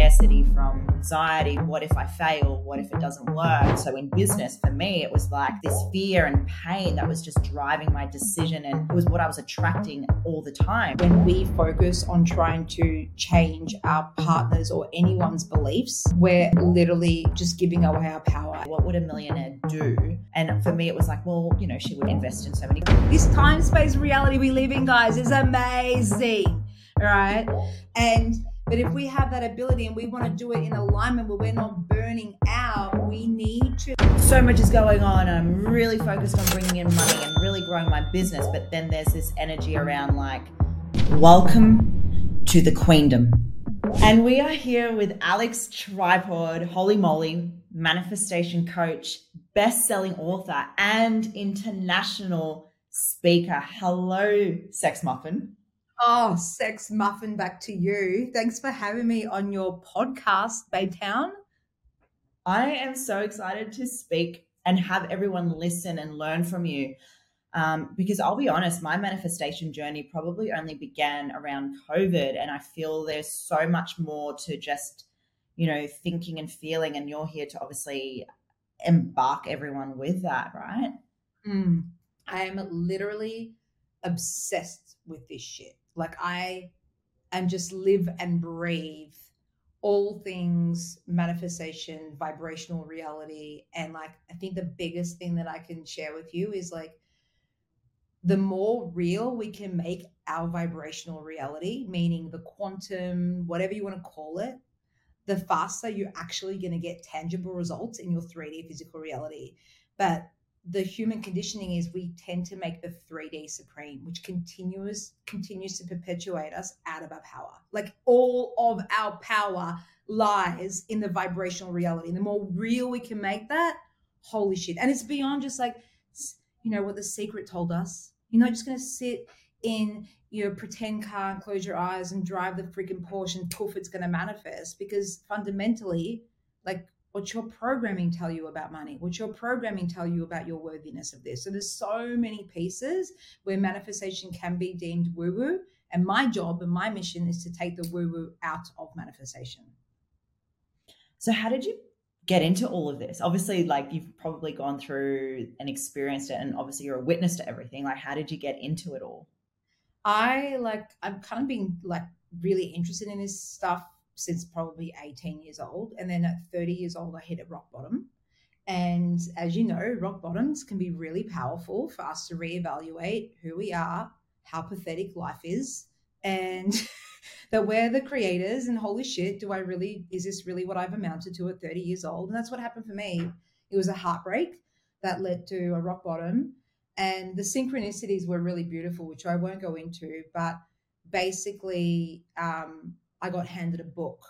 scarcity, from anxiety. What if I fail? What if it doesn't work? So in business, for me, it was like this fear and pain that was just driving my decision, and it was what I was attracting all the time. When we focus on trying to change our partners or anyone's beliefs, we're literally just giving away our power. What would a millionaire do? And for me, it was like, well, you know, she would invest in so many. This time, space, reality we live in, guys, is amazing, right? But if we have that ability and we want to do it in alignment where we're not burning out, we need to. So much is going on. And I'm really focused on bringing in money and really growing my business. But then there's this energy around like, welcome to the queendom. And we are here with Alex Tripod, holy moly, manifestation coach, best-selling author, and international speaker. Hello, Sex Muffin. Oh, Sex Muffin, back to you. Thanks for having me on your podcast, Babe Town. I am so excited to speak and have everyone listen and learn from you because I'll be honest, my manifestation journey probably only began around COVID, and I feel there's so much more to just, you know, thinking and feeling, and you're here to obviously embark everyone with that, right? I am literally obsessed with this shit. Like I am just live and breathe all things manifestation, vibrational reality. And like, I think the biggest thing that I can share with you is like, the more real we can make our vibrational reality, meaning the quantum, whatever you want to call it, the faster you're actually going to get tangible results in your 3D physical reality. But the human conditioning is we tend to make the 3D supreme, which continues to perpetuate us out of our power. Like all of our power lies in the vibrational reality. And the more real we can make that, holy shit. And it's beyond just like, you know, what The Secret told us. You're not just going to sit in your pretend car and close your eyes and drive the freaking Porsche and poof, it's going to manifest. Because fundamentally, like, what's your programming tell you about money? What's your programming tell you about your worthiness of this? So there's so many pieces where manifestation can be deemed woo-woo. And my job and my mission is to take the woo-woo out of manifestation. So how did you get into all of this? Obviously, like you've probably gone through and experienced it, and obviously you're a witness to everything. Like, how did you get into it all? I've kind of been like really interested in this stuff since probably 18 years old. And then at 30 years old, I hit a rock bottom. And as you know, rock bottoms can be really powerful for us to reevaluate who we are, how pathetic life is, and that we're the creators, and holy shit, is this really what I've amounted to at 30 years old? And that's what happened for me. It was a heartbreak that led to a rock bottom. And the synchronicities were really beautiful, which I won't go into, but basically, I got handed a book,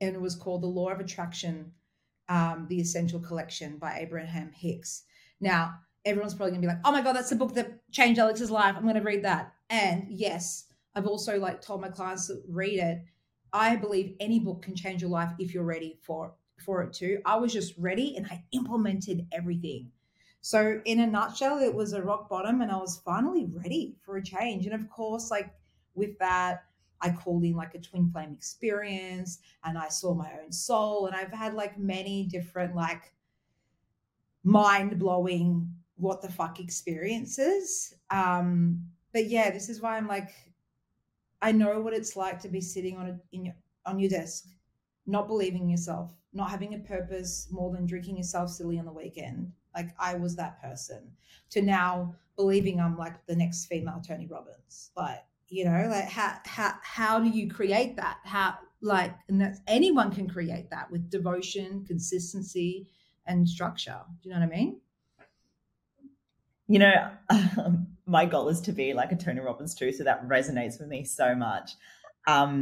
and it was called The Law of Attraction, The Essential Collection by Abraham Hicks. Now, everyone's probably going to be like, oh my God, that's the book that changed Alex's life. I'm going to read that. And yes, I've also like told my clients to read it. I believe any book can change your life if you're ready for it too. I was just ready and I implemented everything. So in a nutshell, it was a rock bottom and I was finally ready for a change. And of course, like with that, I called in like a twin flame experience and I saw my own soul, and I've had like many different like mind blowing what the fuck experiences. But yeah, this is why I'm like, I know what it's like to be sitting on your desk, not believing in yourself, not having a purpose more than drinking yourself silly on the weekend. Like I was that person, to now believing I'm like the next female Tony Robbins. Like, you know, like how do you create that? How, like, and that's, anyone can create that with devotion, consistency, and structure. Do you know what I mean? You know, my goal is to be like a Tony Robbins too, so that resonates with me so much. I've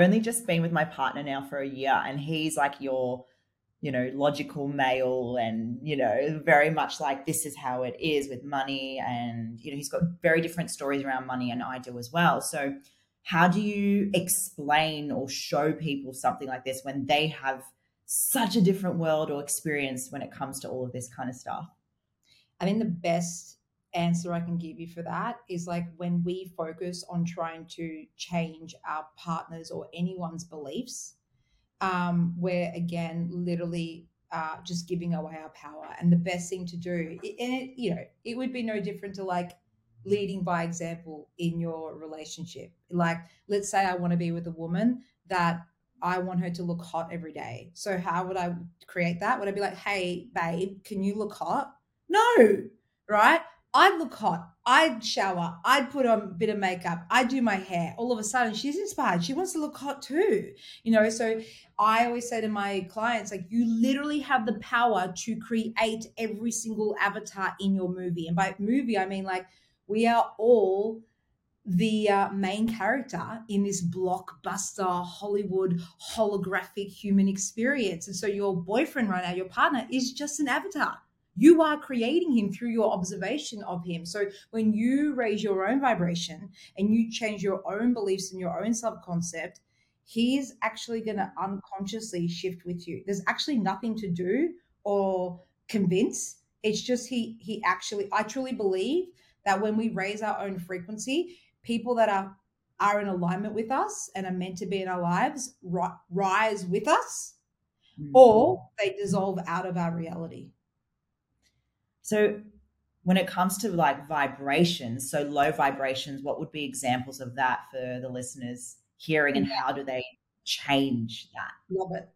only just been with my partner now for a year, and he's like your, you know, logical male, and, you know, very much like this is how it is with money. And, you know, he's got very different stories around money, and I do as well. So how do you explain or show people something like this when they have such a different world or experience when it comes to all of this kind of stuff? I think the best answer I can give you for that is like when we focus on trying to change our partners or anyone's beliefs, we're again literally just giving away our power. And the best thing to do, it would be no different to like leading by example in your relationship. Like, let's say I want to be with a woman that I want her to look hot every day. So how would I create that? Would I be like, hey, babe, can you look hot? No, right? I'd look hot. I'd shower. I'd put on a bit of makeup. I'd do my hair. All of a sudden, she's inspired. She wants to look hot too. So I always say to my clients, like, you literally have the power to create every single avatar in your movie. And by movie, I mean, like, we are all the main character in this blockbuster Hollywood holographic human experience. And so your boyfriend right now, your partner, is just an avatar. You are creating him through your observation of him. So when you raise your own vibration and you change your own beliefs and your own self-concept, he's actually going to unconsciously shift with you. There's actually nothing to do or convince. It's just he actually, I truly believe that when we raise our own frequency, people that are in alignment with us and are meant to be in our lives rise with us, or they dissolve out of our reality. So when it comes to like vibrations, so low vibrations, what would be examples of that for the listeners hearing, and how do they change that? Love it.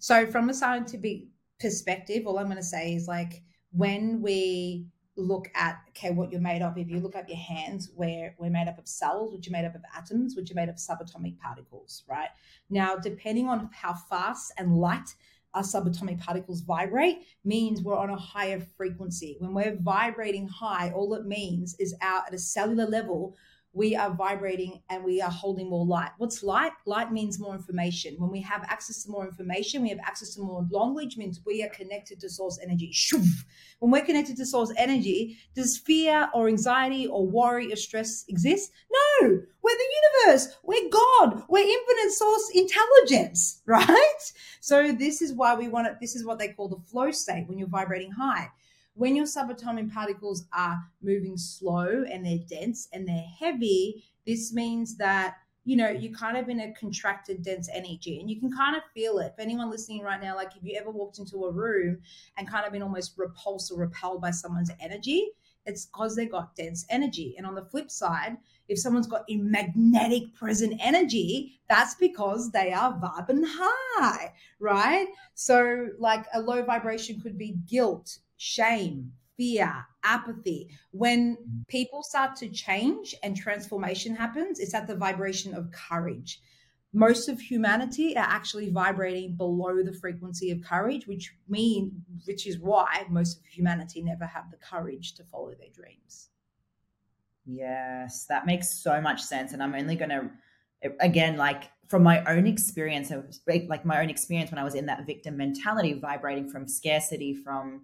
So from a scientific perspective, all I'm going to say is like when we look at, okay, what you're made of. If you look at your hands, we're made up of cells, which are made up of atoms, which are made up of subatomic particles, right? Now, depending on how fast and light our subatomic particles vibrate means we're on a higher frequency. When we're vibrating high, all it means is at a cellular level, we are vibrating and we are holding more light. What's light? Light means more information. When we have access to more information, we have access to more knowledge, means we are connected to source energy. When we're connected to source energy, does fear or anxiety or worry or stress exist? No, we're the universe, we're God, we're infinite source intelligence, right? So this is why we want it. This is what they call the flow state when you're vibrating high. When your subatomic particles are moving slow and they're dense and they're heavy, this means that, you're kind of in a contracted, dense energy, and you can kind of feel it. If anyone listening right now, like if you ever walked into a room and kind of been almost repulsed or repelled by someone's energy, it's because they got dense energy. And on the flip side, if someone's got a magnetic present energy, that's because they are vibing high, right? So like a low vibration could be guilt, shame, fear, apathy. When people start to change and transformation happens, it's at the vibration of courage. Most of humanity are actually vibrating below the frequency of courage, which is why most of humanity never have the courage to follow their dreams. Yes, that makes so much sense. And I'm only going to, again, like from my own experience, when I was in that victim mentality, vibrating from scarcity, from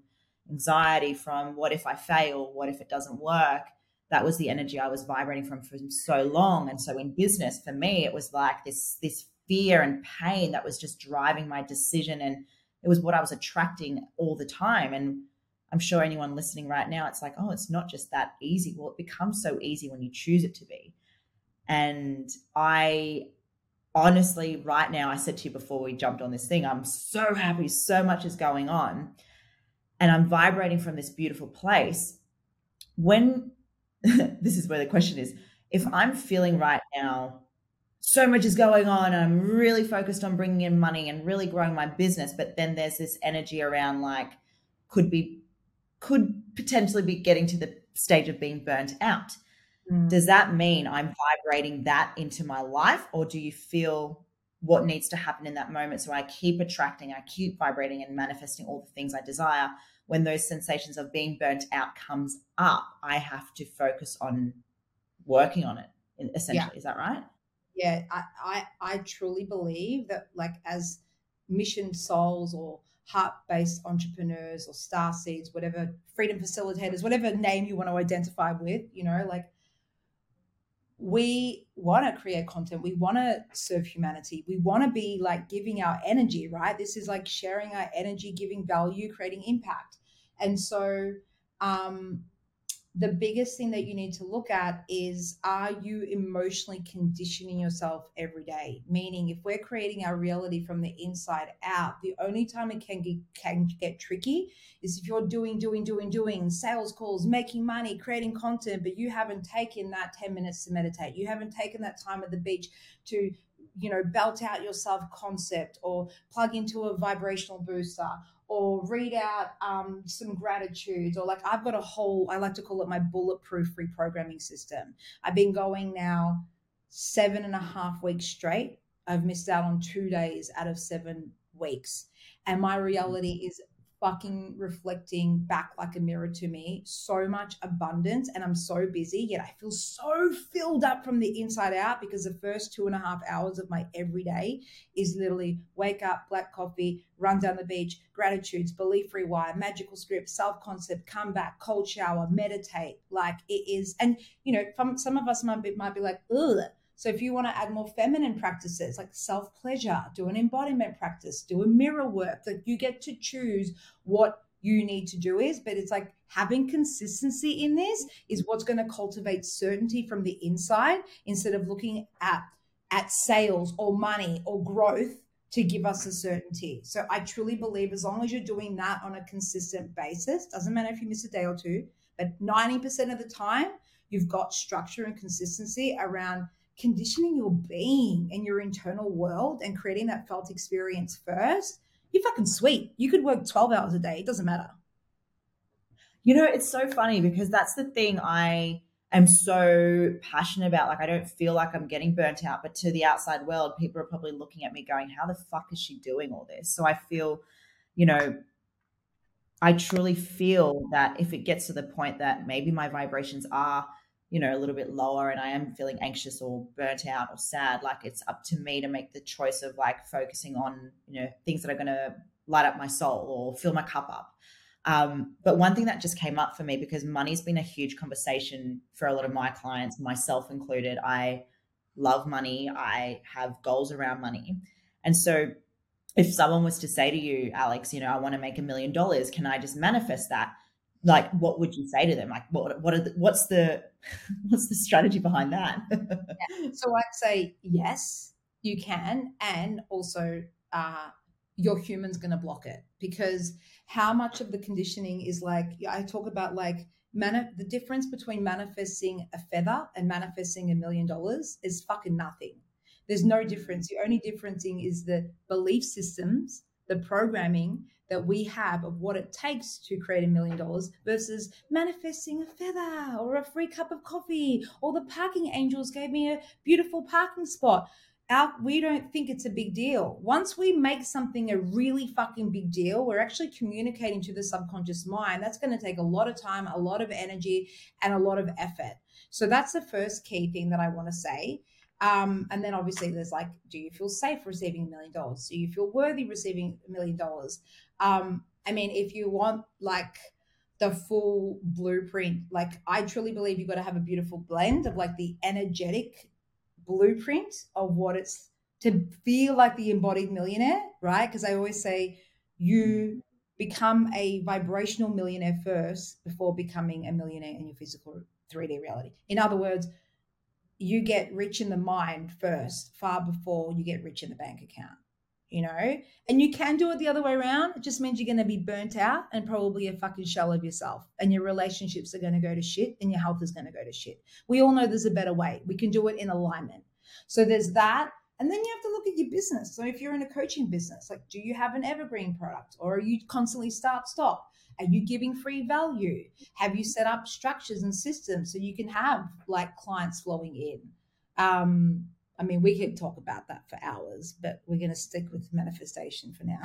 anxiety, from what if I fail, what if it doesn't work, that was the energy I was vibrating from for so long. And so in business, for me, it was like this fear and pain that was just driving my decision, and it was what I was attracting all the time. And I'm sure anyone listening right now, it's like, oh, it's not just that easy. Well, it becomes so easy when you choose it to be. And I honestly, right now, I said to you before we jumped on this thing, I'm so happy, so much is going on, and I'm vibrating from this beautiful place. When, this is where the question is, if I'm feeling right now, so much is going on, and I'm really focused on bringing in money and really growing my business, but then there's this energy around like, could potentially be getting to the stage of being burnt out. Does that mean I'm vibrating that into my life, or do you feel what needs to happen in that moment? So I keep attracting, I keep vibrating and manifesting all the things I desire. When those sensations of being burnt out comes up, I have to focus on working on it, essentially. Yeah. Is that right? Yeah, I truly believe that, like, as mission souls or heart-based entrepreneurs or star seeds, whatever, freedom facilitators, whatever name you want to identify with, like, we want to create content. We want to serve humanity. We want to be like giving our energy, right? This is like sharing our energy, giving value, creating impact. And so the biggest thing that you need to look at is, are you emotionally conditioning yourself every day? Meaning, if we're creating our reality from the inside out, the only time it can get tricky is if you're doing sales calls, making money, creating content, but you haven't taken that 10 minutes to meditate. You haven't taken that time at the beach to, you know, belt out your self-concept or plug into a vibrational booster or read out some gratitudes, or like I've got a whole, I like to call it my bulletproof reprogramming system. I've been going now 7.5 weeks straight. I've missed out on 2 days out of 7 weeks. And my reality is fucking reflecting back like a mirror to me. So much abundance, and I'm so busy, yet I feel so filled up from the inside out, because the first 2.5 hours of my every day is literally wake up, black coffee, run down the beach, gratitudes, belief rewire, magical script, self-concept, come back, cold shower, meditate. Like it is, and you know, some of us might be like, ugh. So if you want to add more feminine practices like self-pleasure, do an embodiment practice, do a mirror work, like you get to choose what you need to do is, but it's like having consistency in this is what's going to cultivate certainty from the inside, instead of looking at sales or money or growth to give us a certainty. So I truly believe, as long as you're doing that on a consistent basis, doesn't matter if you miss a day or two, but 90% of the time you've got structure and consistency around conditioning your being and your internal world and creating that felt experience first, you're fucking sweet. You could work 12 hours a day. It doesn't matter. You know, it's so funny because that's the thing I am so passionate about. Like, I don't feel like I'm getting burnt out, but to the outside world, people are probably looking at me going, how the fuck is she doing all this? So I feel, you know, I truly feel that if it gets to the point that maybe my vibrations are, you know, a little bit lower and I am feeling anxious or burnt out or sad, like it's up to me to make the choice of like focusing on, you know, things that are going to light up my soul or fill my cup up. But one thing that just came up for me, because money's been a huge conversation for a lot of my clients, myself included. I love money. I have goals around money. And so if someone was to say to you, Alex, you know, I want to make $1 million, can I just manifest that? Like, what would you say to them? Like, what's the strategy behind that? Yeah. So I'd say, yes, you can. And also your human's going to block it, because how much of the conditioning is like, I talk about like the difference between manifesting a feather and manifesting $1 million is fucking nothing. There's no difference. The only difference is the belief systems, the programming that we have of what it takes to create $1 million versus manifesting a feather or a free cup of coffee or the parking angels gave me a beautiful parking spot. We don't think it's a big deal. Once we make something a really fucking big deal, we're actually communicating to the subconscious mind. That's going to take a lot of time, a lot of energy, and a lot of effort. So that's the first key thing that I want to say. And then obviously there's like, do you feel safe receiving $1 million? Do you feel worthy receiving $1 million? I mean, if you want like the full blueprint, like I truly believe you've got to have a beautiful blend of like the energetic blueprint of what it's to feel like the embodied millionaire, right? Because I always say you become a vibrational millionaire first before becoming a millionaire in your physical 3D reality. In other words, you get rich in the mind first, far before you get rich in the bank account, you know? And you can do it the other way around. It just means you're going to be burnt out and probably a fucking shell of yourself, and your relationships are going to go to shit and your health is going to go to shit. We all know there's a better way. We can do it in alignment. So there's that. And then you have to look at your business. So if you're in a coaching business, like, do you have an evergreen product, or are you constantly start, stop? Are you giving free value? Have you set up structures and systems so you can have like clients flowing in? I mean, we could talk about that for hours, but we're going to stick with manifestation for now.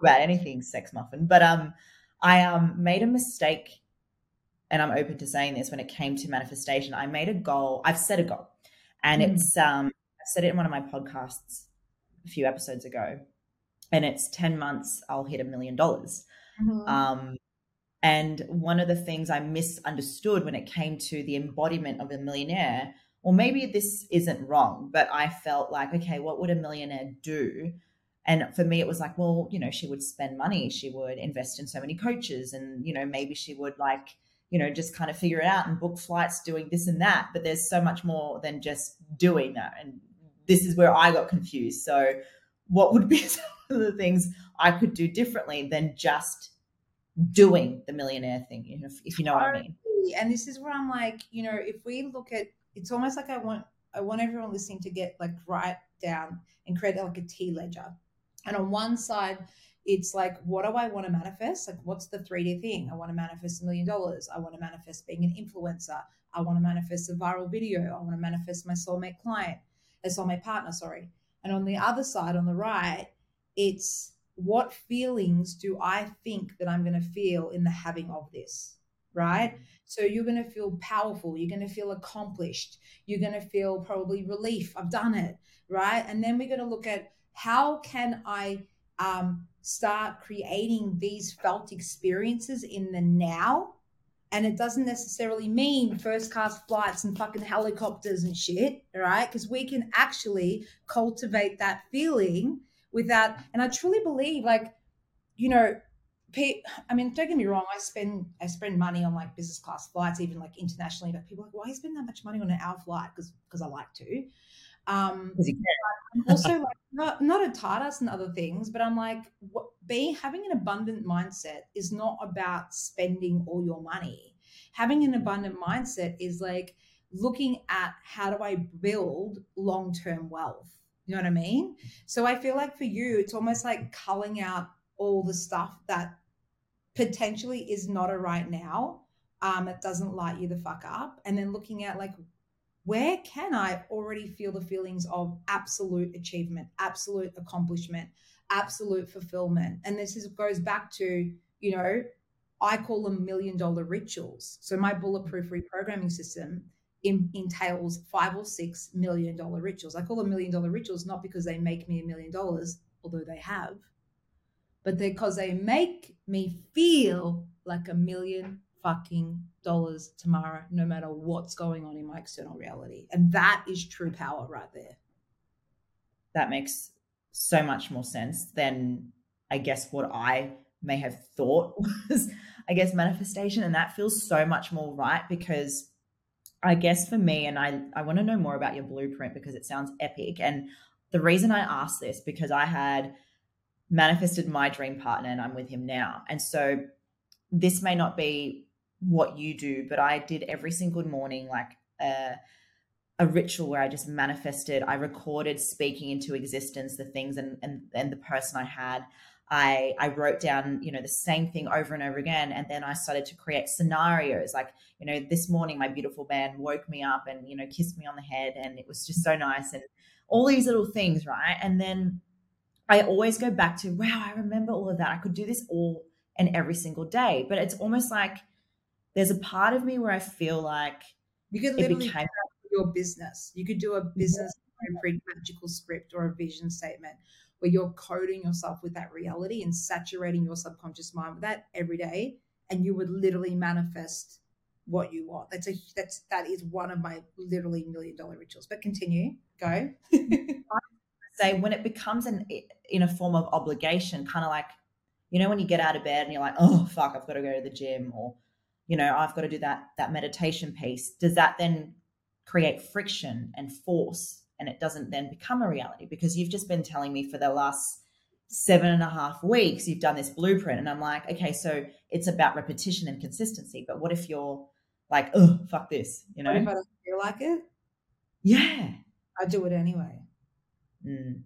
About anything, sex muffin. But I made a mistake, and I'm open to saying this, when it came to manifestation. I made a goal. I've set a goal, and it's I said it in one of my podcasts a few episodes ago. And it's 10 months, I'll hit $1 million. And one of the things I misunderstood when it came to the embodiment of a millionaire, or maybe this isn't wrong, but I felt like, okay, what would a millionaire do? And for me, it was like, well, you know, she would spend money, she would invest in so many coaches, and, you know, maybe she would like, you know, just kind of figure it out and book flights doing this and that. But there's so much more than just doing that. And this is where I got confused. So what would be some of the things I could do differently than just doing the millionaire thing, you know, if you know what I mean? And this is where I'm like, you know, if we look at, it's almost like I want everyone listening to get like right down and create like a T ledger. And on one side, it's like, what do I want to manifest? Like, what's the 3D thing? I want to manifest $1 million. I want to manifest being an influencer. I want to manifest a viral video. I want to manifest my soulmate client, a soulmate partner, sorry. And on the other side, on the right, it's what feelings do I think that I'm going to feel in the having of this, right? So you're going to feel powerful. You're going to feel accomplished. You're going to feel probably relief. I've done it, right? And then we're going to look at how can I start creating these felt experiences in the now? And it doesn't necessarily mean first class flights and fucking helicopters and shit, right? Because we can actually cultivate that feeling without, and I truly believe, like, you know, I mean, don't get me wrong, I spend money on like business class flights, even like internationally. Like people are like, why do you spend that much money on an hour flight? Because I like to. I'm also like not a tight ass and other things, but I'm like, having an abundant mindset is not about spending all your money. Having an abundant mindset is like looking at how do I build long-term wealth? You know what I mean? So I feel like for you, it's almost like culling out all the stuff that potentially is not a right now. It doesn't light you the fuck up. And then looking at like, where can I already feel the feelings of absolute achievement, absolute accomplishment, absolute fulfillment? And this goes back to, you know, I call them $1 million rituals. So my bulletproof reprogramming system entails $5 or $6 million rituals. I call them $1 million rituals, not because they make me $1 million, although they have, but because they make me feel like $1 million fucking dollars tomorrow, no matter what's going on in my external reality. And that is true power right there. That makes so much more sense than I guess what I may have thought was, I guess, manifestation. And that feels so much more right, because I guess for me, and I want to know more about your blueprint because it sounds epic. And the reason I asked this, because I had manifested my dream partner and I'm with him now. And so this may not be what you do, but I did every single morning like a ritual where I just manifested. I recorded speaking into existence the things and the person I had. I wrote down, you know, the same thing over and over again, and then I started to create scenarios. Like, you know, this morning my beautiful man woke me up and, you know, kissed me on the head, and it was just so nice, and all these little things, right? And then I always go back to, wow, I remember all of that. I could do this all and every single day. But it's almost like there's a part of me where I feel like you could literally do your business. You could do a business magical script or a vision statement where you're coding yourself with that reality and saturating your subconscious mind with that every day, and you would literally manifest what you want. That is one of my literally $1 million rituals. But continue, go. I say when it becomes in a form of obligation, kind of like, you know, when you get out of bed and you're like, oh fuck, I've got to go to the gym, or, you know, I've got to do that meditation piece. Does that then create friction and force, and it doesn't then become a reality? Because you've just been telling me for the last 7.5 weeks, you've done this blueprint, and I'm like, okay, so it's about repetition and consistency. But what if you're like, oh, fuck this, you know? What if I don't feel like it? Yeah. I do it anyway. Mm.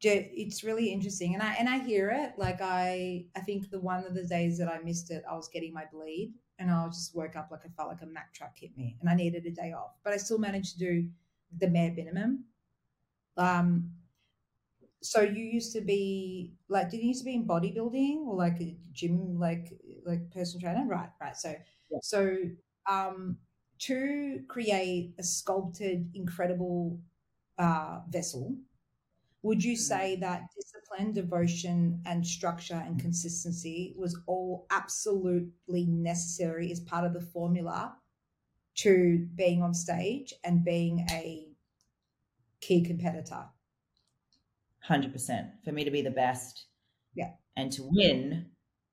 It's really interesting, and I hear it. Like I think the one of the days that I missed it, I was getting my bleed, and I just woke up like I felt like a Mack truck hit me, and I needed a day off. But I still managed to do the bare minimum. So you used to be like, did you used to be in bodybuilding or like a gym, like personal trainer, right? So, yeah. So to create a sculpted, incredible vessel. Would you say that discipline, devotion, and structure and consistency was all absolutely necessary as part of the formula to being on stage and being a key competitor? 100%. For me to be the best and to win,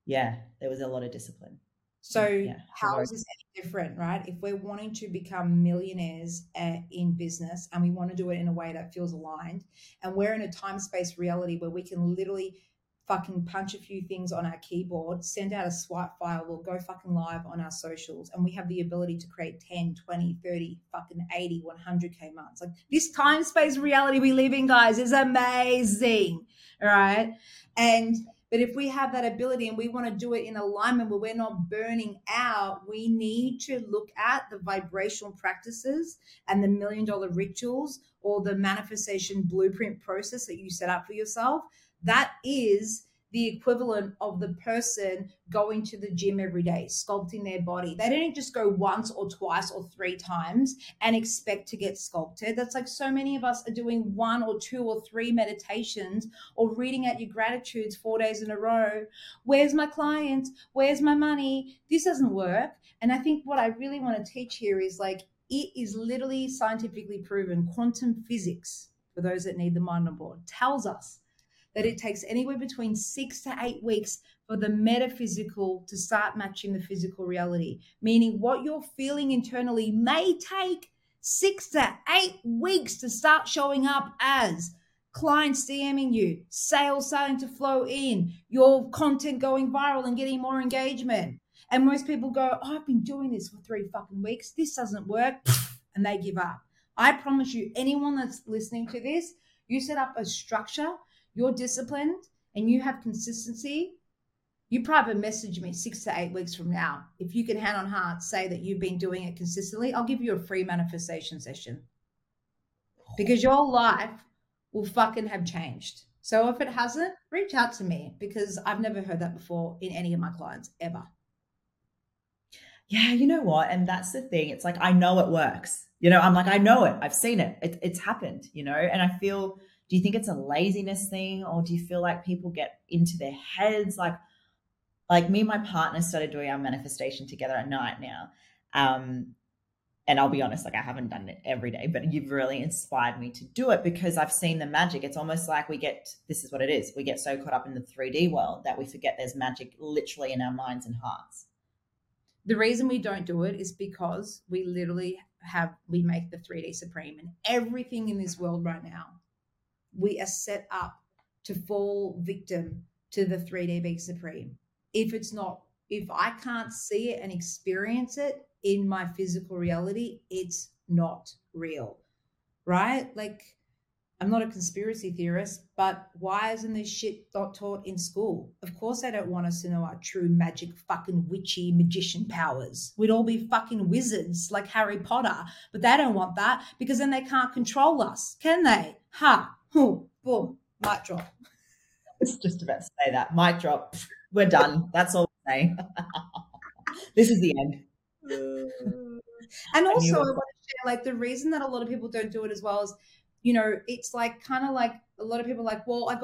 there was a lot of discipline. So how is this any different, right? If we're wanting to become millionaires in business and we want to do it in a way that feels aligned, and we're in a time-space reality where we can literally fucking punch a few things on our keyboard, send out a swipe file, we'll go fucking live on our socials, and we have the ability to create 10, 20, 30, fucking 80, 100K months. Like, this time-space reality we live in, guys, is amazing, all right? But if we have that ability and we want to do it in alignment where we're not burning out, we need to look at the vibrational practices and the $1 million rituals or the manifestation blueprint process that you set up for yourself. That is the equivalent of the person going to the gym every day, sculpting their body. They didn't just go once or twice or three times and expect to get sculpted. That's like so many of us are doing one or two or three meditations or reading out your gratitudes 4 days in a row. Where's my clients? Where's my money? This doesn't work. And I think what I really want to teach here is, like, it is literally scientifically proven. Quantum physics, for those that need the mind on board, tells us that it takes anywhere between 6 to 8 weeks for the metaphysical to start matching the physical reality, meaning what you're feeling internally may take 6 to 8 weeks to start showing up as clients DMing you, sales starting to flow in, your content going viral and getting more engagement. And most people go, oh, I've been doing this for 3 fucking weeks. This doesn't work. And they give up. I promise you, anyone that's listening to this, you set up a structure, you're disciplined, and you have consistency. You private message me 6 to 8 weeks from now. If you can, hand on heart, say that you've been doing it consistently, I'll give you a free manifestation session, because your life will fucking have changed. So if it hasn't, reach out to me, because I've never heard that before in any of my clients ever. Yeah, you know what? And that's the thing. It's like, I know it works. You know, I'm like, I know it. I've seen it. It's happened, you know, and I feel... Do you think it's a laziness thing, or do you feel like people get into their heads? Like me and my partner started doing our manifestation together at night now. And I'll be honest, like, I haven't done it every day, but you've really inspired me to do it because I've seen the magic. It's almost like this is what it is. We get so caught up in the 3D world that we forget there's magic literally in our minds and hearts. The reason we don't do it is because we literally we make the 3D supreme, and everything in this world right now, we are set up to fall victim to the 3D being supreme. If I can't see it and experience it in my physical reality, it's not real, right? Like, I'm not a conspiracy theorist, but why isn't this shit taught in school? Of course they don't want us to know our true magic, fucking witchy magician powers. We'd all be fucking wizards like Harry Potter, but they don't want that because then they can't control us, can they? Ha. Boom, boom, mic drop. It's just about to say that. Mic drop. We're done. That's all we're saying. This is the end. And also, I want to share, like, the reason that a lot of people don't do it as well is, you know, it's like kind of like a lot of people are like, well, I've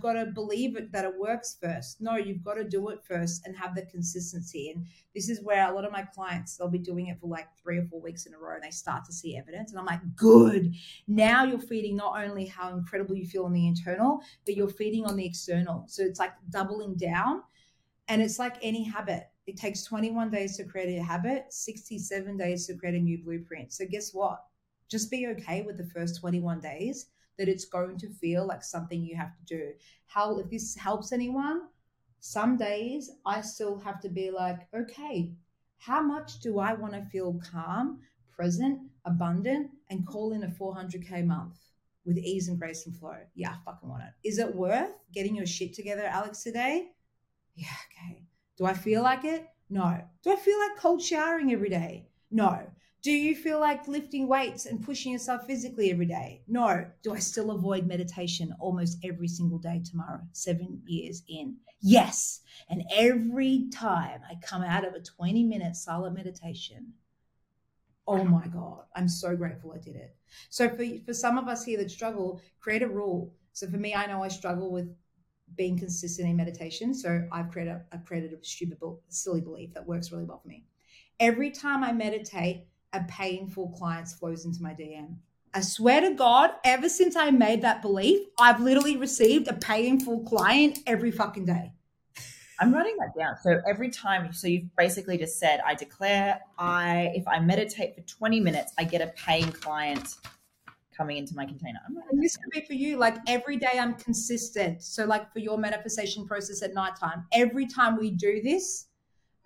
got to believe it, that it works first. No, you've got to do it first and have the consistency. And this is where a lot of my clients, they'll be doing it for like 3 or 4 weeks in a row, and they start to see evidence. And I'm like, good. Now you're feeding not only how incredible you feel on the internal, but you're feeding on the external. So it's like doubling down. And it's like any habit. It takes 21 days to create a habit, 67 days to create a new blueprint. So guess what? Just be okay with the first 21 days that it's going to feel like something you have to do. If this helps anyone, some days I still have to be like, okay, how much do I want to feel calm, present, abundant, and call in a 400K month with ease and grace and flow? Yeah, I fucking want it. Is it worth getting your shit together, Alex, today? Yeah, okay. Do I feel like it? No. Do I feel like cold showering every day? No. Do you feel like lifting weights and pushing yourself physically every day? No. Do I still avoid meditation almost every single day tomorrow, 7 years in? Yes. And every time I come out of a 20-minute silent meditation, oh my God, I'm so grateful I did it. So for some of us here that struggle, create a rule. So for me, I know I struggle with being consistent in meditation. So I've created a stupid, silly belief that works really well for me. Every time I meditate, a paying full client flows into my DM. I swear to God, ever since I made that belief, I've literally received a pay in full client every fucking day. I'm writing that down. So every time, so you've basically just said, I declare if I meditate for 20 minutes, I get a paying client coming into my container. And this could be for you, like every day I'm consistent. So like for your manifestation process at nighttime, every time we do this,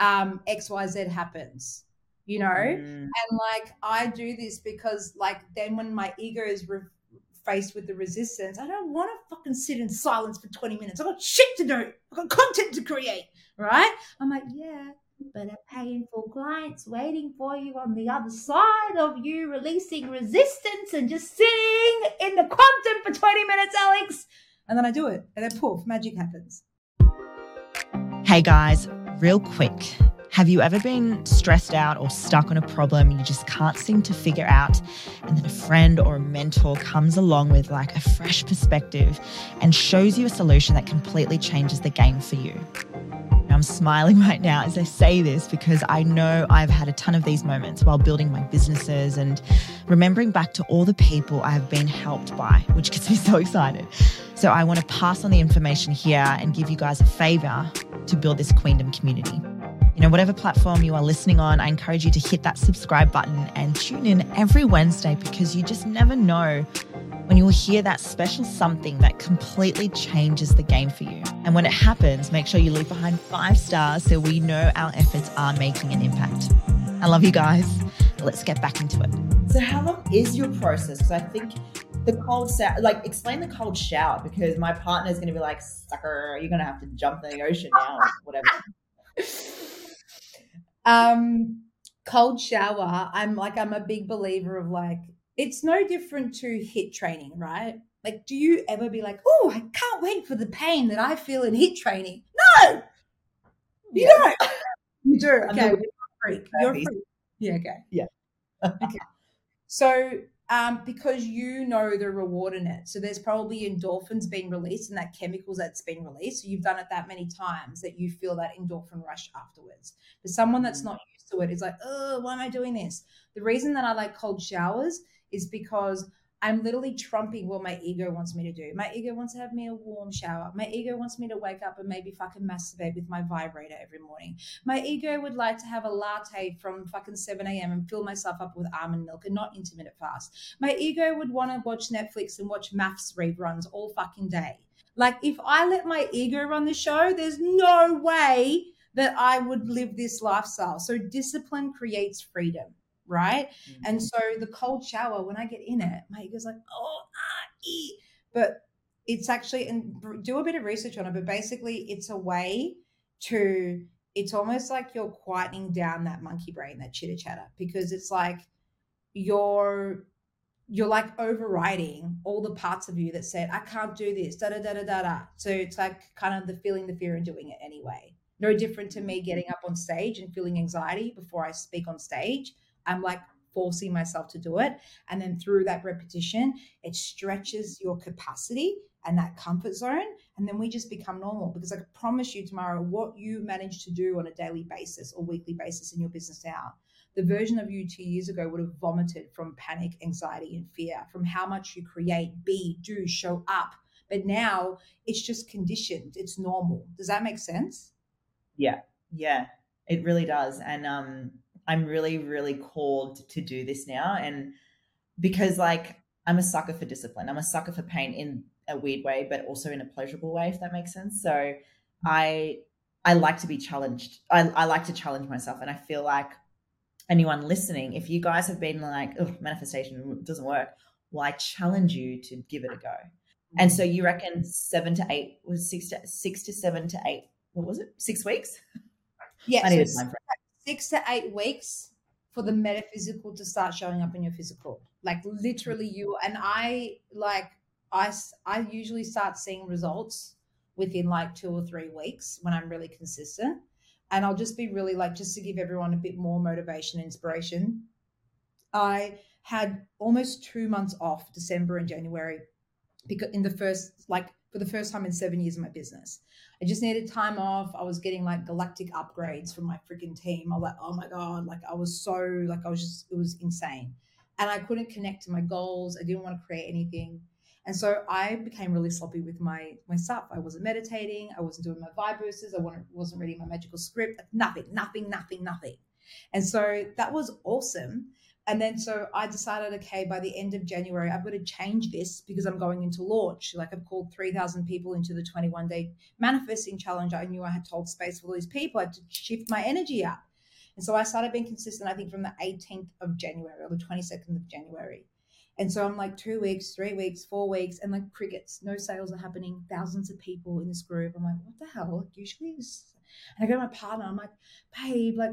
X, Y, Z happens, you know? And like, I do this because like, then when my ego is faced with the resistance, I don't want to fucking sit in silence for 20 minutes. I've got shit to do. I've got content to create, right? I'm like, yeah, but a paying for clients waiting for you on the other side of you releasing resistance and just sitting in the content for 20 minutes, Alex. And then I do it. And then poof, magic happens. Hey guys, real quick. Have you ever been stressed out or stuck on a problem you just can't seem to figure out, and then a friend or a mentor comes along with like a fresh perspective and shows you a solution that completely changes the game for you? And I'm smiling right now as I say this because I know I've had a ton of these moments while building my businesses and remembering back to all the people I have been helped by, which gets me so excited. So I want to pass on the information here and give you guys a favor to build this Queendom community. You know, whatever platform you are listening on, I encourage you to hit that subscribe button and tune in every Wednesday because you just never know when you will hear that special something that completely changes the game for you. And when it happens, make sure you leave behind 5 stars so we know our efforts are making an impact. I love you guys. Let's get back into it. So how long is your process? Because I think the cold shower, like explain the cold shower, because my partner is going to be like, sucker, you're going to have to jump in the ocean now or whatever. Cold shower, I'm a big believer of like, it's no different to HIIT training, right? Like, do you ever be like, oh, I can't wait for the pain that I feel in HIIT training? No, you don't. You do. Okay, you're a freak. Yeah, okay. Yeah. Okay. So because you know the reward in it. So there's probably endorphins being released and that chemicals that's been released. So you've done it that many times that you feel that endorphin rush afterwards. But someone that's not used to it is like, oh, why am I doing this? The reason that I like cold showers is because I'm literally trumping what my ego wants me to do. My ego wants to have me a warm shower. My ego wants me to wake up and maybe fucking masturbate with my vibrator every morning. My ego would like to have a latte from fucking 7 a.m. and fill myself up with almond milk and not intermittent fast. My ego would want to watch Netflix and watch maths reruns all fucking day. Like if I let my ego run the show, there's no way that I would live this lifestyle. So discipline creates freedom. Right. Mm-hmm. And so the cold shower, when I get in it, my ego's like, but it's actually, and do a bit of research on it, but basically it's a way to, it's almost like you're quieting down that monkey brain, that chitter chatter, because it's like you're like overriding all the parts of you that said, I can't do this, da, da, da, da, da, da. So it's like kind of the feeling, the fear and doing it anyway. No different to me getting up on stage and feeling anxiety before I speak on stage. I'm like forcing myself to do it. And then through that repetition, it stretches your capacity and that comfort zone. And then we just become normal, because I can promise you tomorrow, what you manage to do on a daily basis or weekly basis in your business now, the version of you 2 years ago would have vomited from panic, anxiety, and fear, from how much you create, be, do, show up. But now it's just conditioned. It's normal. Does that make sense? Yeah. Yeah, it really does. And, I'm really, really called to do this now. And because like, I'm a sucker for discipline. I'm a sucker for pain in a weird way, but also in a pleasurable way, if that makes sense. So I like to be challenged. I like to challenge myself. And I feel like anyone listening, if you guys have been like, oh, manifestation doesn't work, well, I challenge you to give it a go. And so you reckon 6 to 7 to 8, what was it? 6 weeks? Yeah. I needed time for it. 6 to 8 weeks for the metaphysical to start showing up in your physical. Like literally you, and I usually start seeing results within like 2 or 3 weeks when I'm really consistent. And I'll just be really like, just to give everyone a bit more motivation, inspiration. I had almost 2 months off, December and January, because for the first time in 7 years of my business, I just needed time off. I was getting like galactic upgrades from my freaking team. I was like, oh my God, like I was so, like I was just, it was insane. and I couldn't connect to my goals. I didn't want to create anything. And so I became really sloppy with my stuff. I wasn't meditating. I wasn't doing my vibe boosters. I wasn't reading my magical script. Like nothing. And so that was awesome. And then so I decided, okay, by the end of January, I've got to change this because I'm going into launch. Like I've called 3,000 people into the 21-day manifesting challenge. I knew I had to hold space for all these people. I had to shift my energy up. And so I started being consistent, I think, from the 18th of January or the 22nd of January. And so I'm like 2 weeks, 3 weeks, 4 weeks, and like crickets, no sales are happening, thousands of people in this group. I'm like, what the hell? Like usually this. And I go to my partner, I'm like, babe, like,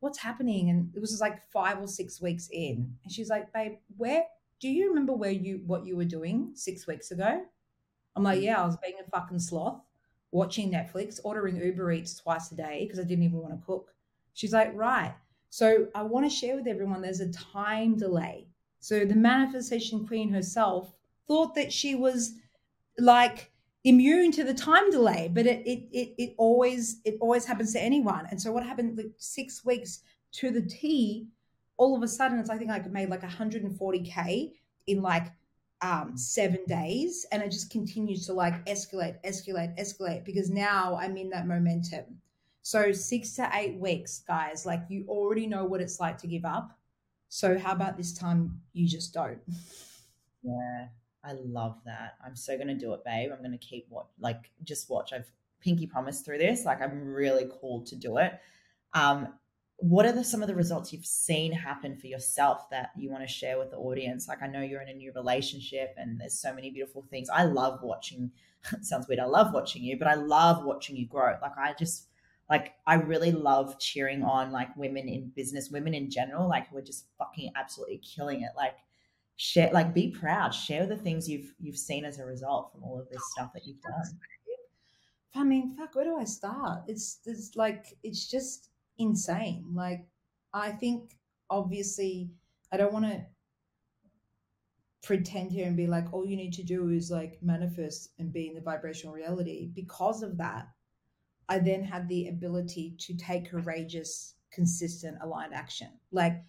what's happening? And it was just like 5 or 6 weeks in. And she's like, babe, where do you remember what you were doing 6 weeks ago? I'm like, yeah, I was being a fucking sloth, watching Netflix, ordering Uber Eats twice a day because I didn't even want to cook. She's like, right. So I want to share with everyone there's a time delay. So the manifestation queen herself thought that she was like immune to the time delay, but it always happens to anyone. And so what happened, like 6 weeks to the T, all of a sudden, it's, I think I made like 140K in like 7 days, and it just continues to like escalate because now I'm in that momentum. So 6 to 8 weeks, guys, like you already know what it's like to give up. So how about this time you just don't? Yeah, I love that. I'm so going to do it, babe. I'm going to keep watch. I've pinky promised through this. Like I'm really called to do it. What are some of the results you've seen happen for yourself that you want to share with the audience? Like I know you're in a new relationship and there's so many beautiful things. I love watching. It sounds weird. I love watching you, but I love watching you grow. I really love cheering on like women in business, women in general, like who are just fucking absolutely killing it. Like share, like be proud, share the things you've seen as a result from all of this stuff that you've done. I mean, fuck, where do I start? It's like, it's just insane. Like I think obviously I don't want to pretend here and be like, all you need to do is like manifest and be in the vibrational reality. Because of that, I then had the ability to take courageous, consistent, aligned action. Like,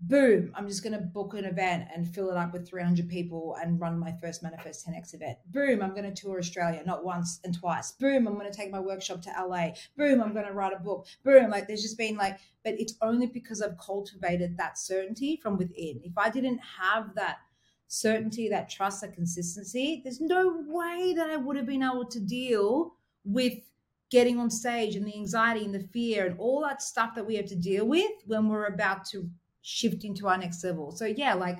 boom, I'm just going to book an event and fill it up with 300 people and run my first Manifest 10X event. Boom, I'm going to tour Australia, not once and twice. Boom, I'm going to take my workshop to LA. Boom, I'm going to write a book. Boom, like there's just been like, but it's only because I've cultivated that certainty from within. If I didn't have that certainty, that trust, that consistency, there's no way that I would have been able to deal with getting on stage and the anxiety and the fear and all that stuff that we have to deal with when we're about to shift into our next level. So yeah, like,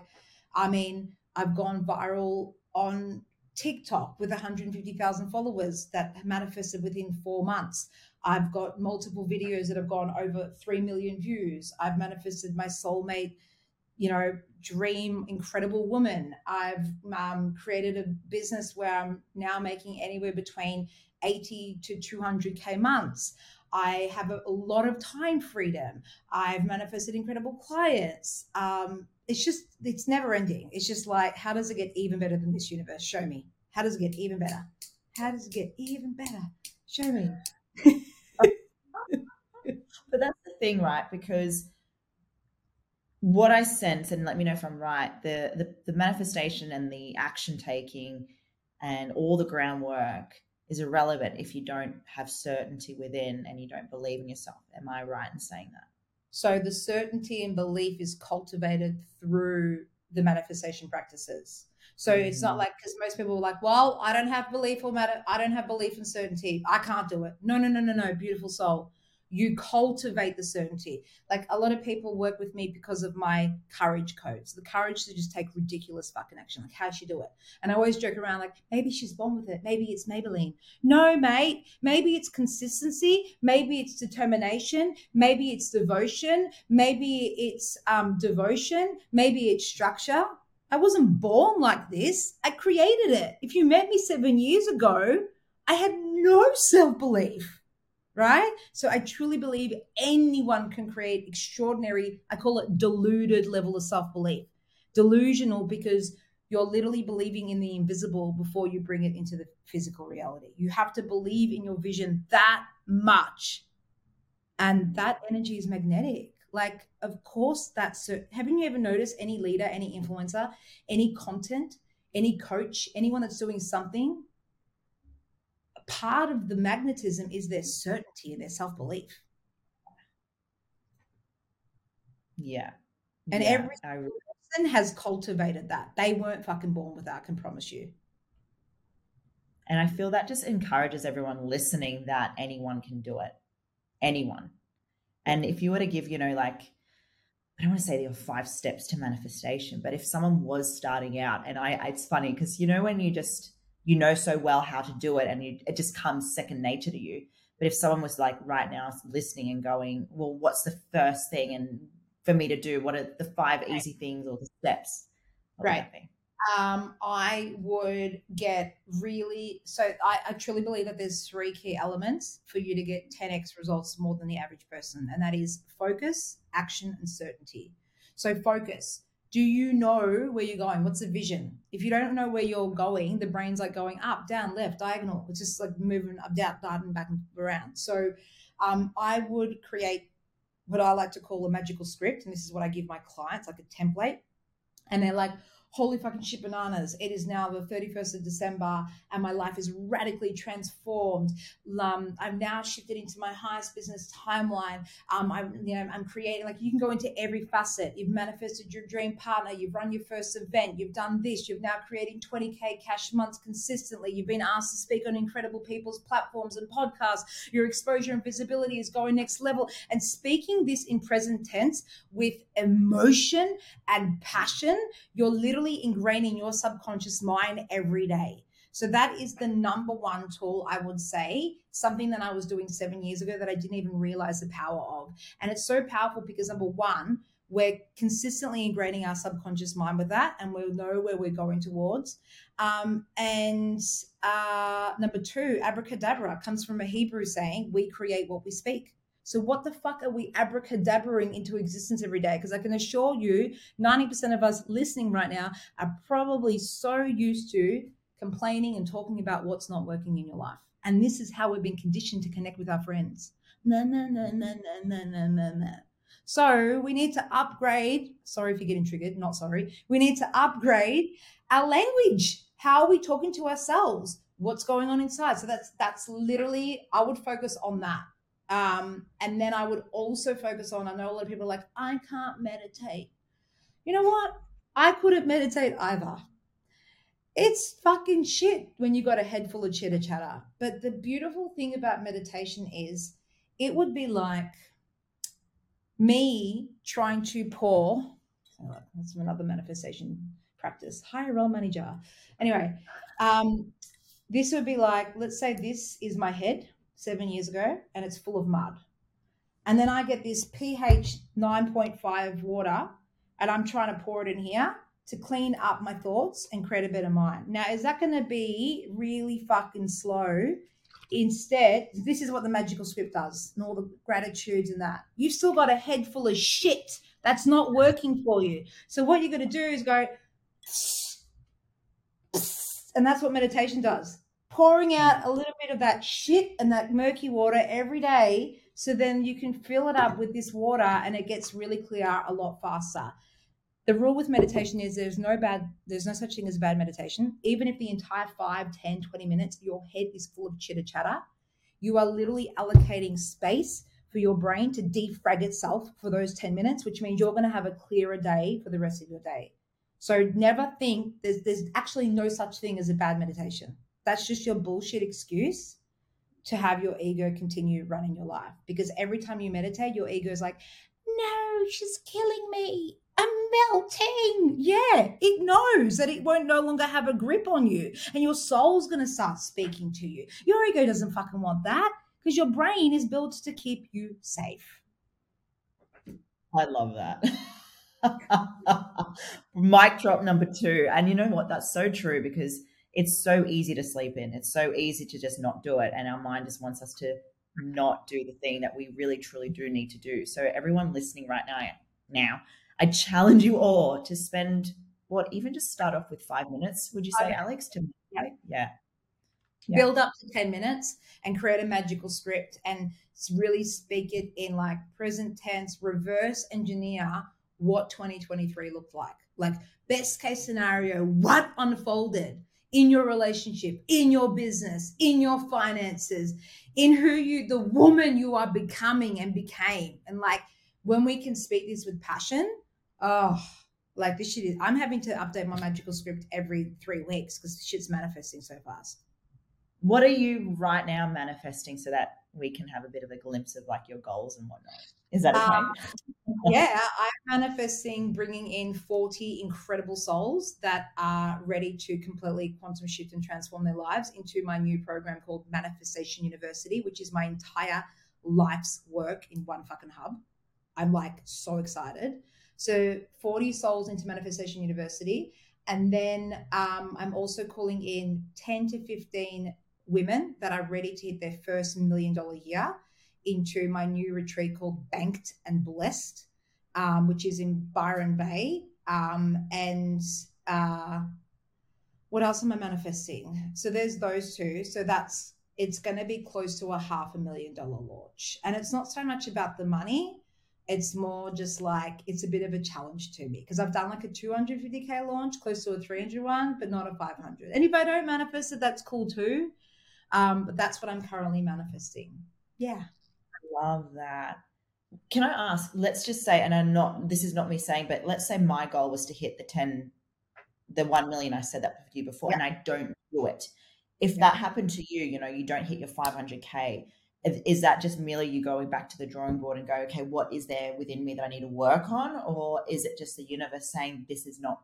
I mean, I've gone viral on TikTok with 150,000 followers that manifested within 4 months. I've got multiple videos that have gone over 3 million views. I've manifested my soulmate, you know, dream, incredible woman. I've created a business where I'm now making anywhere between 80 to 200K months. I have a lot of time freedom. I've manifested incredible clients. It's never ending. It's just like, how does it get even better than this, universe? Show me. How does it get even better? How does it get even better? Show me. But that's the thing, right? Because what I sense, and let me know if I'm right, the manifestation and the action taking and all the groundwork is irrelevant if you don't have certainty within and you don't believe in yourself. Am I right in saying that? So the certainty and belief is cultivated through the manifestation practices. So It's not like, because most people are like, well, I don't have belief I don't have belief and certainty, I can't do it. No, beautiful soul. You cultivate the certainty. Like a lot of people work with me because of my courage codes, the courage to just take ridiculous fucking action. Like, how'd she do it? And I always joke around like, maybe she's born with it. Maybe it's Maybelline. No, mate. Maybe it's consistency. Maybe it's determination. Maybe it's devotion. Maybe it's devotion. Maybe it's structure. I wasn't born like this. I created it. If you met me 7 years ago, I had no self-belief. Right? So I truly believe anyone can create extraordinary, I call it deluded level of self-belief. Delusional because you're literally believing in the invisible before you bring it into the physical reality. You have to believe in your vision that much. And that energy is magnetic. Like, of course, that's so. Haven't you ever noticed any leader, any influencer, any content, any coach, anyone that's doing something? Part of the magnetism is their certainty and their self-belief. Yeah. And every person has cultivated that. They weren't fucking born with that, I can promise you. And I feel that just encourages everyone listening that anyone can do it. Anyone. And if you were to give, you know, like, I don't want to say there are 5 steps to manifestation, but if someone was starting out, and it's funny because, you know, when you just, you know so well how to do it and it just comes second nature to you. But if someone was like right now listening and going, well, what's the first thing and for me to do? What are the 5 easy things or the steps? Right. I would get really, I truly believe that there's 3 key elements for you to get 10x results more than the average person. And that is focus, action, and certainty. So focus. Do you know where you're going? What's the vision? If you don't know where you're going, the brain's like going up, down, left, diagonal. It's just like moving up, down, back and around. So I would create what I like to call a magical script. And this is what I give my clients, like a template. And they're like, holy fucking shit bananas. It is now the 31st of December and my life is radically transformed. I've now shifted into my highest business timeline. I'm creating, like, you can go into every facet. You've manifested your dream partner. You've run your first event. You've done this. You've now creating 20K cash months consistently. You've been asked to speak on incredible people's platforms and podcasts. Your exposure and visibility is going next level. And speaking this in present tense with emotion and passion, you're literally ingraining your subconscious mind every day. So that is the number one tool, I would say, something that I was doing 7 years ago that I didn't even realize the power of. And it's so powerful because, number one, we're consistently ingraining our subconscious mind with that and we'll know where we're going towards. Number 2, abracadabra comes from a Hebrew saying, we create what we speak. So what the fuck are we abracadabraing into existence every day? Because I can assure you 90% of us listening right now are probably so used to complaining and talking about what's not working in your life. And this is how we've been conditioned to connect with our friends. No. So we need to upgrade. Sorry for getting triggered. Not sorry. We need to upgrade our language. How are we talking to ourselves? What's going on inside? So that's literally, I would focus on that. And then I would also focus on, I know a lot of people are like, I can't meditate. You know what? I couldn't meditate either. It's fucking shit when you got a head full of chitter chatter. But the beautiful thing about meditation is it would be like me trying to pour. That's from another manifestation practice. Hire a role manager. Anyway, this would be like, let's say this is my head. 7 years ago, and it's full of mud. And then I get this pH 9.5 water, and I'm trying to pour it in here to clean up my thoughts and create a better mind. Now, is that going to be really fucking slow? Instead, this is what the magical script does and all the gratitudes and that. You've still got a head full of shit that's not working for you. So what you're going to do is go, and that's what meditation does. Pouring out a little bit of that shit and that murky water every day, so then you can fill it up with this water and it gets really clear a lot faster. The rule with meditation is there's no such thing as bad meditation. Even if the entire 5, 10, 20 minutes, your head is full of chitter chatter, you are literally allocating space for your brain to defrag itself for those 10 minutes, which means you're going to have a clearer day for the rest of your day. So never think there's actually no such thing as a bad meditation. That's just your bullshit excuse to have your ego continue running your life. Because every time you meditate, your ego is like, no, she's killing me. I'm melting. Yeah, it knows that it won't no longer have a grip on you. And your soul's going to start speaking to you. Your ego doesn't fucking want that because your brain is built to keep you safe. I love that. Mic drop number 2. And you know what? That's so true because it's so easy to sleep in. It's so easy to just not do it. And our mind just wants us to not do the thing that we really, truly do need to do. So everyone listening right now, I challenge you all to spend, even just start off with 5 minutes, would you say, Alex? Yeah. build up to 10 minutes and create a magical script and really speak it in like present tense, reverse engineer what 2023 looked like. Like best case scenario, what unfolded in your relationship, in your business, in your finances, in who you, the woman you are becoming and became. And like when we can speak this with passion, oh, like this shit is, I'm having to update my magical script every 3 weeks because shit's manifesting so fast. What are you right now manifesting so that we can have a bit of a glimpse of like your goals and whatnot? Is that okay? Yeah, I'm manifesting bringing in 40 incredible souls that are ready to completely quantum shift and transform their lives into my new program called Manifestation University, which is my entire life's work in one fucking hub. I'm like so excited. So 40 souls into Manifestation University. And then I'm also calling in 10 to 15 women that are ready to hit their first $1 million year into my new retreat called Banked and Blessed, which is in Byron Bay. What else am I manifesting? So there's those two. So that's, it's going to be close to a $500,000 launch. And it's not so much about the money. It's more just like, it's a bit of a challenge to me because I've done like a 250K launch, close to a 300 one, but not a 500. And if I don't manifest it, that's cool too. But that's what I'm currently manifesting. Yeah. I love that. Can I ask, let's just say, and I'm not, this is not me saying, but let's say my goal was to hit the 1 million. I said that to you before and I don't do it. If that happened to you, you know, you don't hit your 500K. Is that just merely you going back to the drawing board and go, okay, what is there within me that I need to work on? Or is it just the universe saying this is not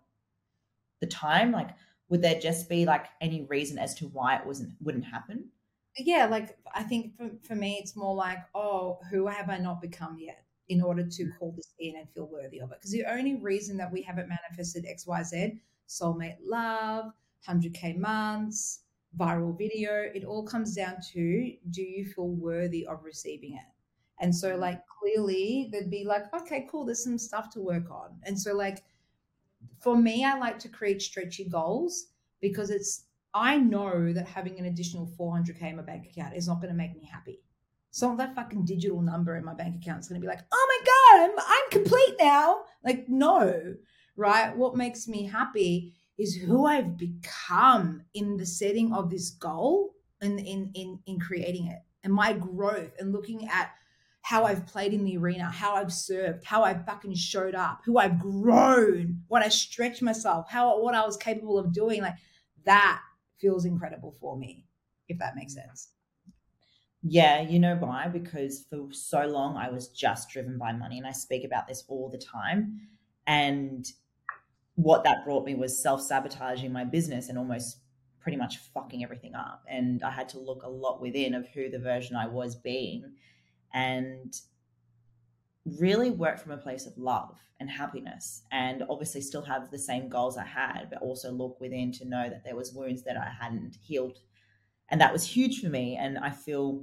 the time? Like, would there just be like any reason as to why it wouldn't happen? Yeah, like I think for me, it's more like, oh, who have I not become yet in order to call this in and feel worthy of it? Because the only reason that we haven't manifested X, Y, Z, soulmate love, 100K months, viral video, it all comes down to, do you feel worthy of receiving it? And so like clearly they'd be like, okay, cool, there's some stuff to work on. And so like for me, I like to create stretchy goals because it's, I know that having an additional 400K in my bank account is not going to make me happy. It's not that fucking digital number in my bank account is going to be like, oh my God, I'm complete now. Like, no, right? What makes me happy is who I've become in the setting of this goal and in creating it, and my growth and looking at how I've played in the arena, how I've served, how I fucking showed up, who I've grown, what I stretched myself, what I was capable of doing. Like that feels incredible for me, if that makes sense. Yeah, you know why? Because for so long I was just driven by money, and I speak about this all the time. And what that brought me was self-sabotaging my business and almost pretty much fucking everything up. And I had to look a lot within of who the version I was being and really work from a place of love and happiness, and obviously still have the same goals I had, but also look within to know that there was wounds that I hadn't healed. And that was huge for me. And I feel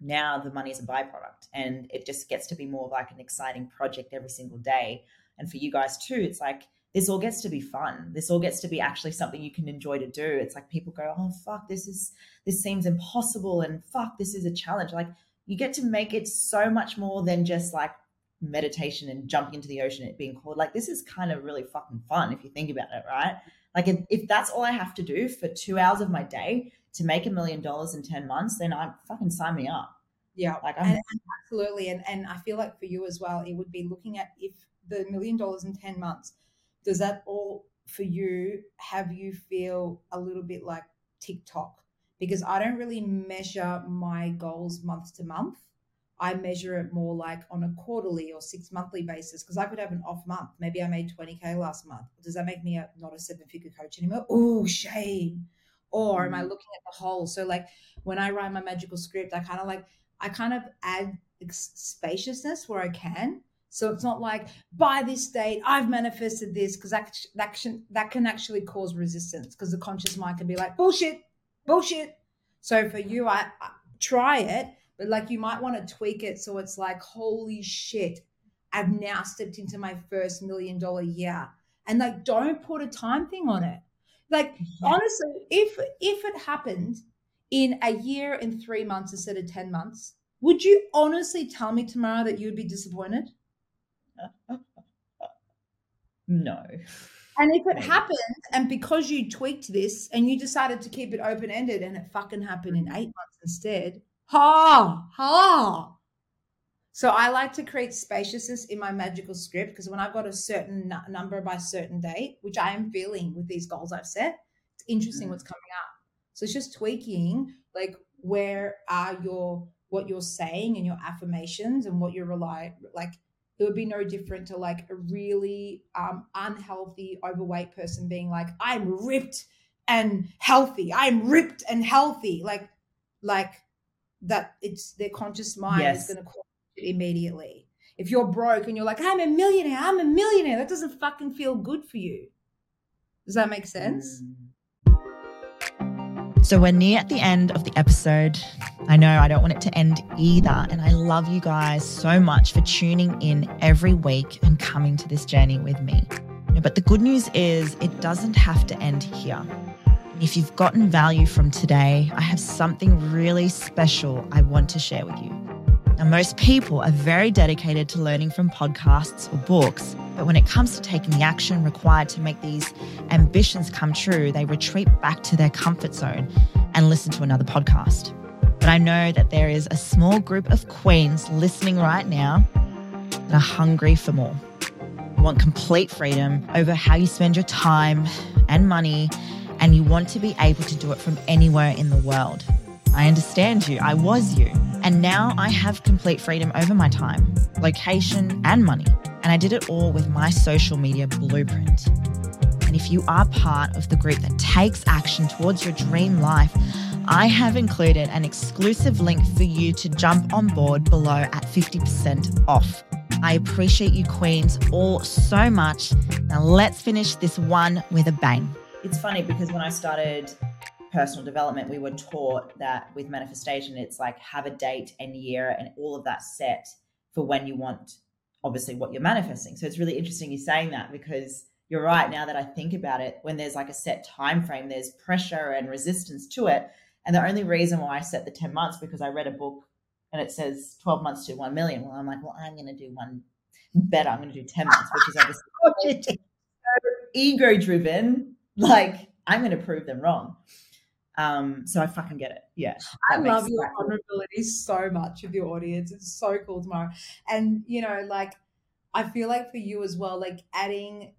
now the money is a byproduct, and it just gets to be more of like an exciting project every single day. And for you guys too, it's like, this all gets to be fun. This all gets to be actually something you can enjoy to do. It's like people go, oh, fuck, this seems impossible. And fuck, this is a challenge. Like you get to make it so much more than just like meditation and jumping into the ocean, it being called. Like this is kind of really fucking fun if you think about it, right? Like if that's all I have to do for 2 hours of my day to make $1 million in 10 months, then I'm fucking, sign me up. Yeah, like absolutely. And I feel like for you as well, it would be looking at if the $1 million in 10 months, does that all for you have you feel a little bit like TikTok? Because I don't really measure my goals month to month. I measure it more like on a quarterly or 6 monthly basis, because I could have an off month. Maybe I made 20K last month. Does that make me not a 7-figure coach anymore? Oh, shame. Or am I looking at the whole? So like when I write my magical script, I kind of add spaciousness where I can. So it's not like by this date I've manifested this, because that can actually cause resistance, because the conscious mind can be like, bullshit. So for you, I try it, but like you might want to tweak it so it's like, holy shit, I've now stepped into my first $1 million year. And like, don't put a time thing on it. Like honestly, if it happened in a year and 3 months instead of 10 months, would you honestly tell me tomorrow that you would be disappointed? No. And if it happened, and because you tweaked this and you decided to keep it open-ended and it fucking happened in 8 months instead, So I like to create spaciousness in my magical script, because when I've got a certain number by a certain date, which I am feeling with these goals I've set, it's interesting what's coming up. So it's just tweaking, like, where are your, what you're saying and your affirmations and what you're it would be no different to like a really unhealthy, overweight person being like, I'm ripped and healthy. I'm ripped and healthy. Like that, it's their conscious mind is going to call it immediately. If you're broke and you're like, I'm a millionaire, that doesn't fucking feel good for you. Does that make sense? So we're near at the end of the episode. I know I don't want it to end either. And I love you guys so much for tuning in every week and coming to this journey with me. But the good news is it doesn't have to end here. If you've gotten value from today, I have something really special I want to share with you. Now, most people are very dedicated to learning from podcasts or books, but when it comes to taking the action required to make these ambitions come true, they retreat back to their comfort zone and listen to another podcast. But I know that there is a small group of queens listening right now that are hungry for more. You want complete freedom over how you spend your time and money, and you want to be able to do it from anywhere in the world. I understand you. I was you. And now I have complete freedom over my time, location, and money. And I did it all with my social media blueprint. And if you are part of the group that takes action towards your dream life, I have included an exclusive link for you to jump on board below at 50% off. I appreciate you queens all so much. Now let's finish this one with a bang. It's funny because when I started personal development, we were taught that with manifestation, it's like have a date and year and all of that set for when you want, obviously, what you're manifesting. So it's really interesting you're saying that, because you're right. Now that I think about it, when there's like a set time frame, there's pressure and resistance to it. And the only reason why I set the 10 months, because I read a book and it says 12 months to 1 million. Well, I'm like, well, I'm going to do one better. I'm going to do 10 months, which is obviously ego driven. Like, I'm going to prove them wrong. So I fucking get it. Yeah. I love your vulnerability so much with your audience. It's so cool, Tamara. And, you know, like, I feel like for you as well, like adding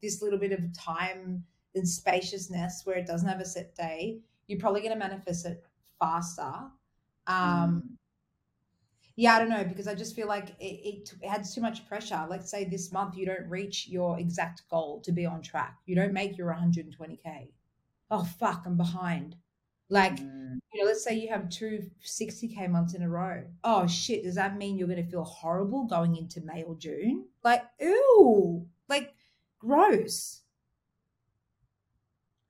this little bit of time and spaciousness where it doesn't have a set day, you're probably going to manifest it faster. Yeah, I don't know, because I just feel like it adds too much pressure. Like, say this month you don't reach your exact goal to be on track. You don't make your 120K. Oh, fuck, I'm behind. Like, you know, let's say you have two 60K months in a row. Oh, shit, does that mean you're going to feel horrible going into May or June? Like, ooh, like gross.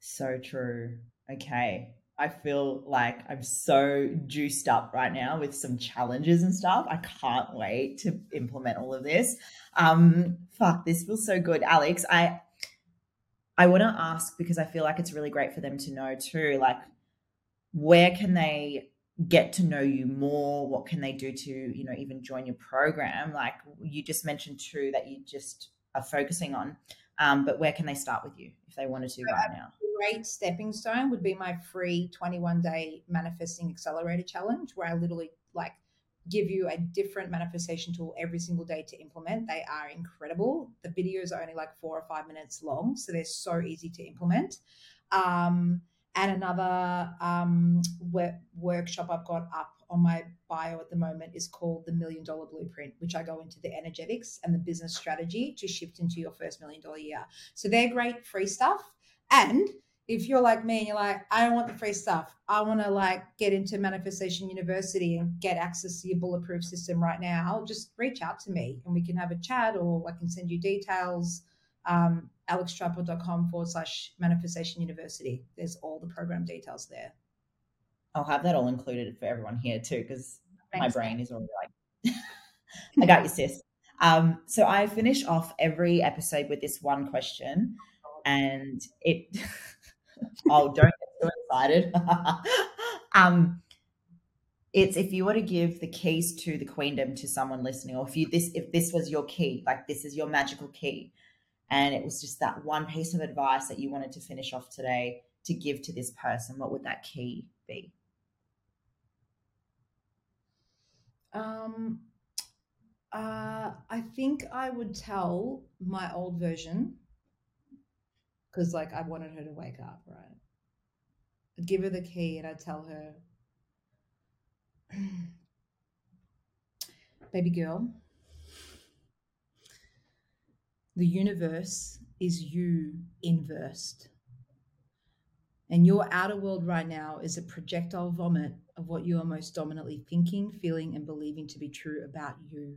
So true. Okay. I feel like I'm so juiced up right now with some challenges and stuff. I can't wait to implement all of this. Fuck, this feels so good. Alex, I want to ask, because I feel like it's really great for them to know too, like, where can they get to know you more? What can they do to, you know, even join your program? Like you just mentioned too, that you just are focusing on, but where can they start with you if they wanted to right now? Great stepping stone would be my free 21-day manifesting accelerator challenge, where I literally like give you a different manifestation tool every single day to implement. They are incredible. The videos are only like 4 or 5 minutes long, so they're so easy to implement. And another workshop I've got up on my bio at the moment is called the $1 Million Blueprint, which I go into the energetics and the business strategy to shift into your first $1 million year. So they're great free stuff. And if you're like me and you're like, I don't want the free stuff, I want to like get into Manifestation University and get access to your bulletproof system right now, just reach out to me and we can have a chat, or I can send you details. alextripod.com/Manifestation University. There's all the program details there. I'll have that all included for everyone here too, because my brain is already like, I got you, sis. So I finish off every episode with this one question, and it... oh, don't get so excited. It's if you were to give the keys to the queendom to someone listening, or if this was your key, like this is your magical key, and it was just that one piece of advice that you wanted to finish off today to give to this person, what would that key be? I think I would tell my old version, because like I wanted her to wake up, right? I'd give her the key and I'd tell her, baby girl, the universe is you inversed, and your outer world right now is a projectile vomit of what you are most dominantly thinking, feeling, and believing to be true about you.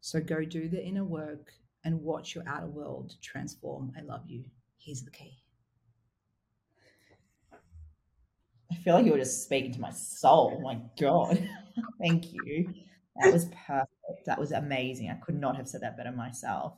So go do the inner work and watch your outer world transform. I love you. Here's the key. I feel like you were just speaking to my soul. Oh my God. Thank you. That was perfect. That was amazing. I could not have said that better myself.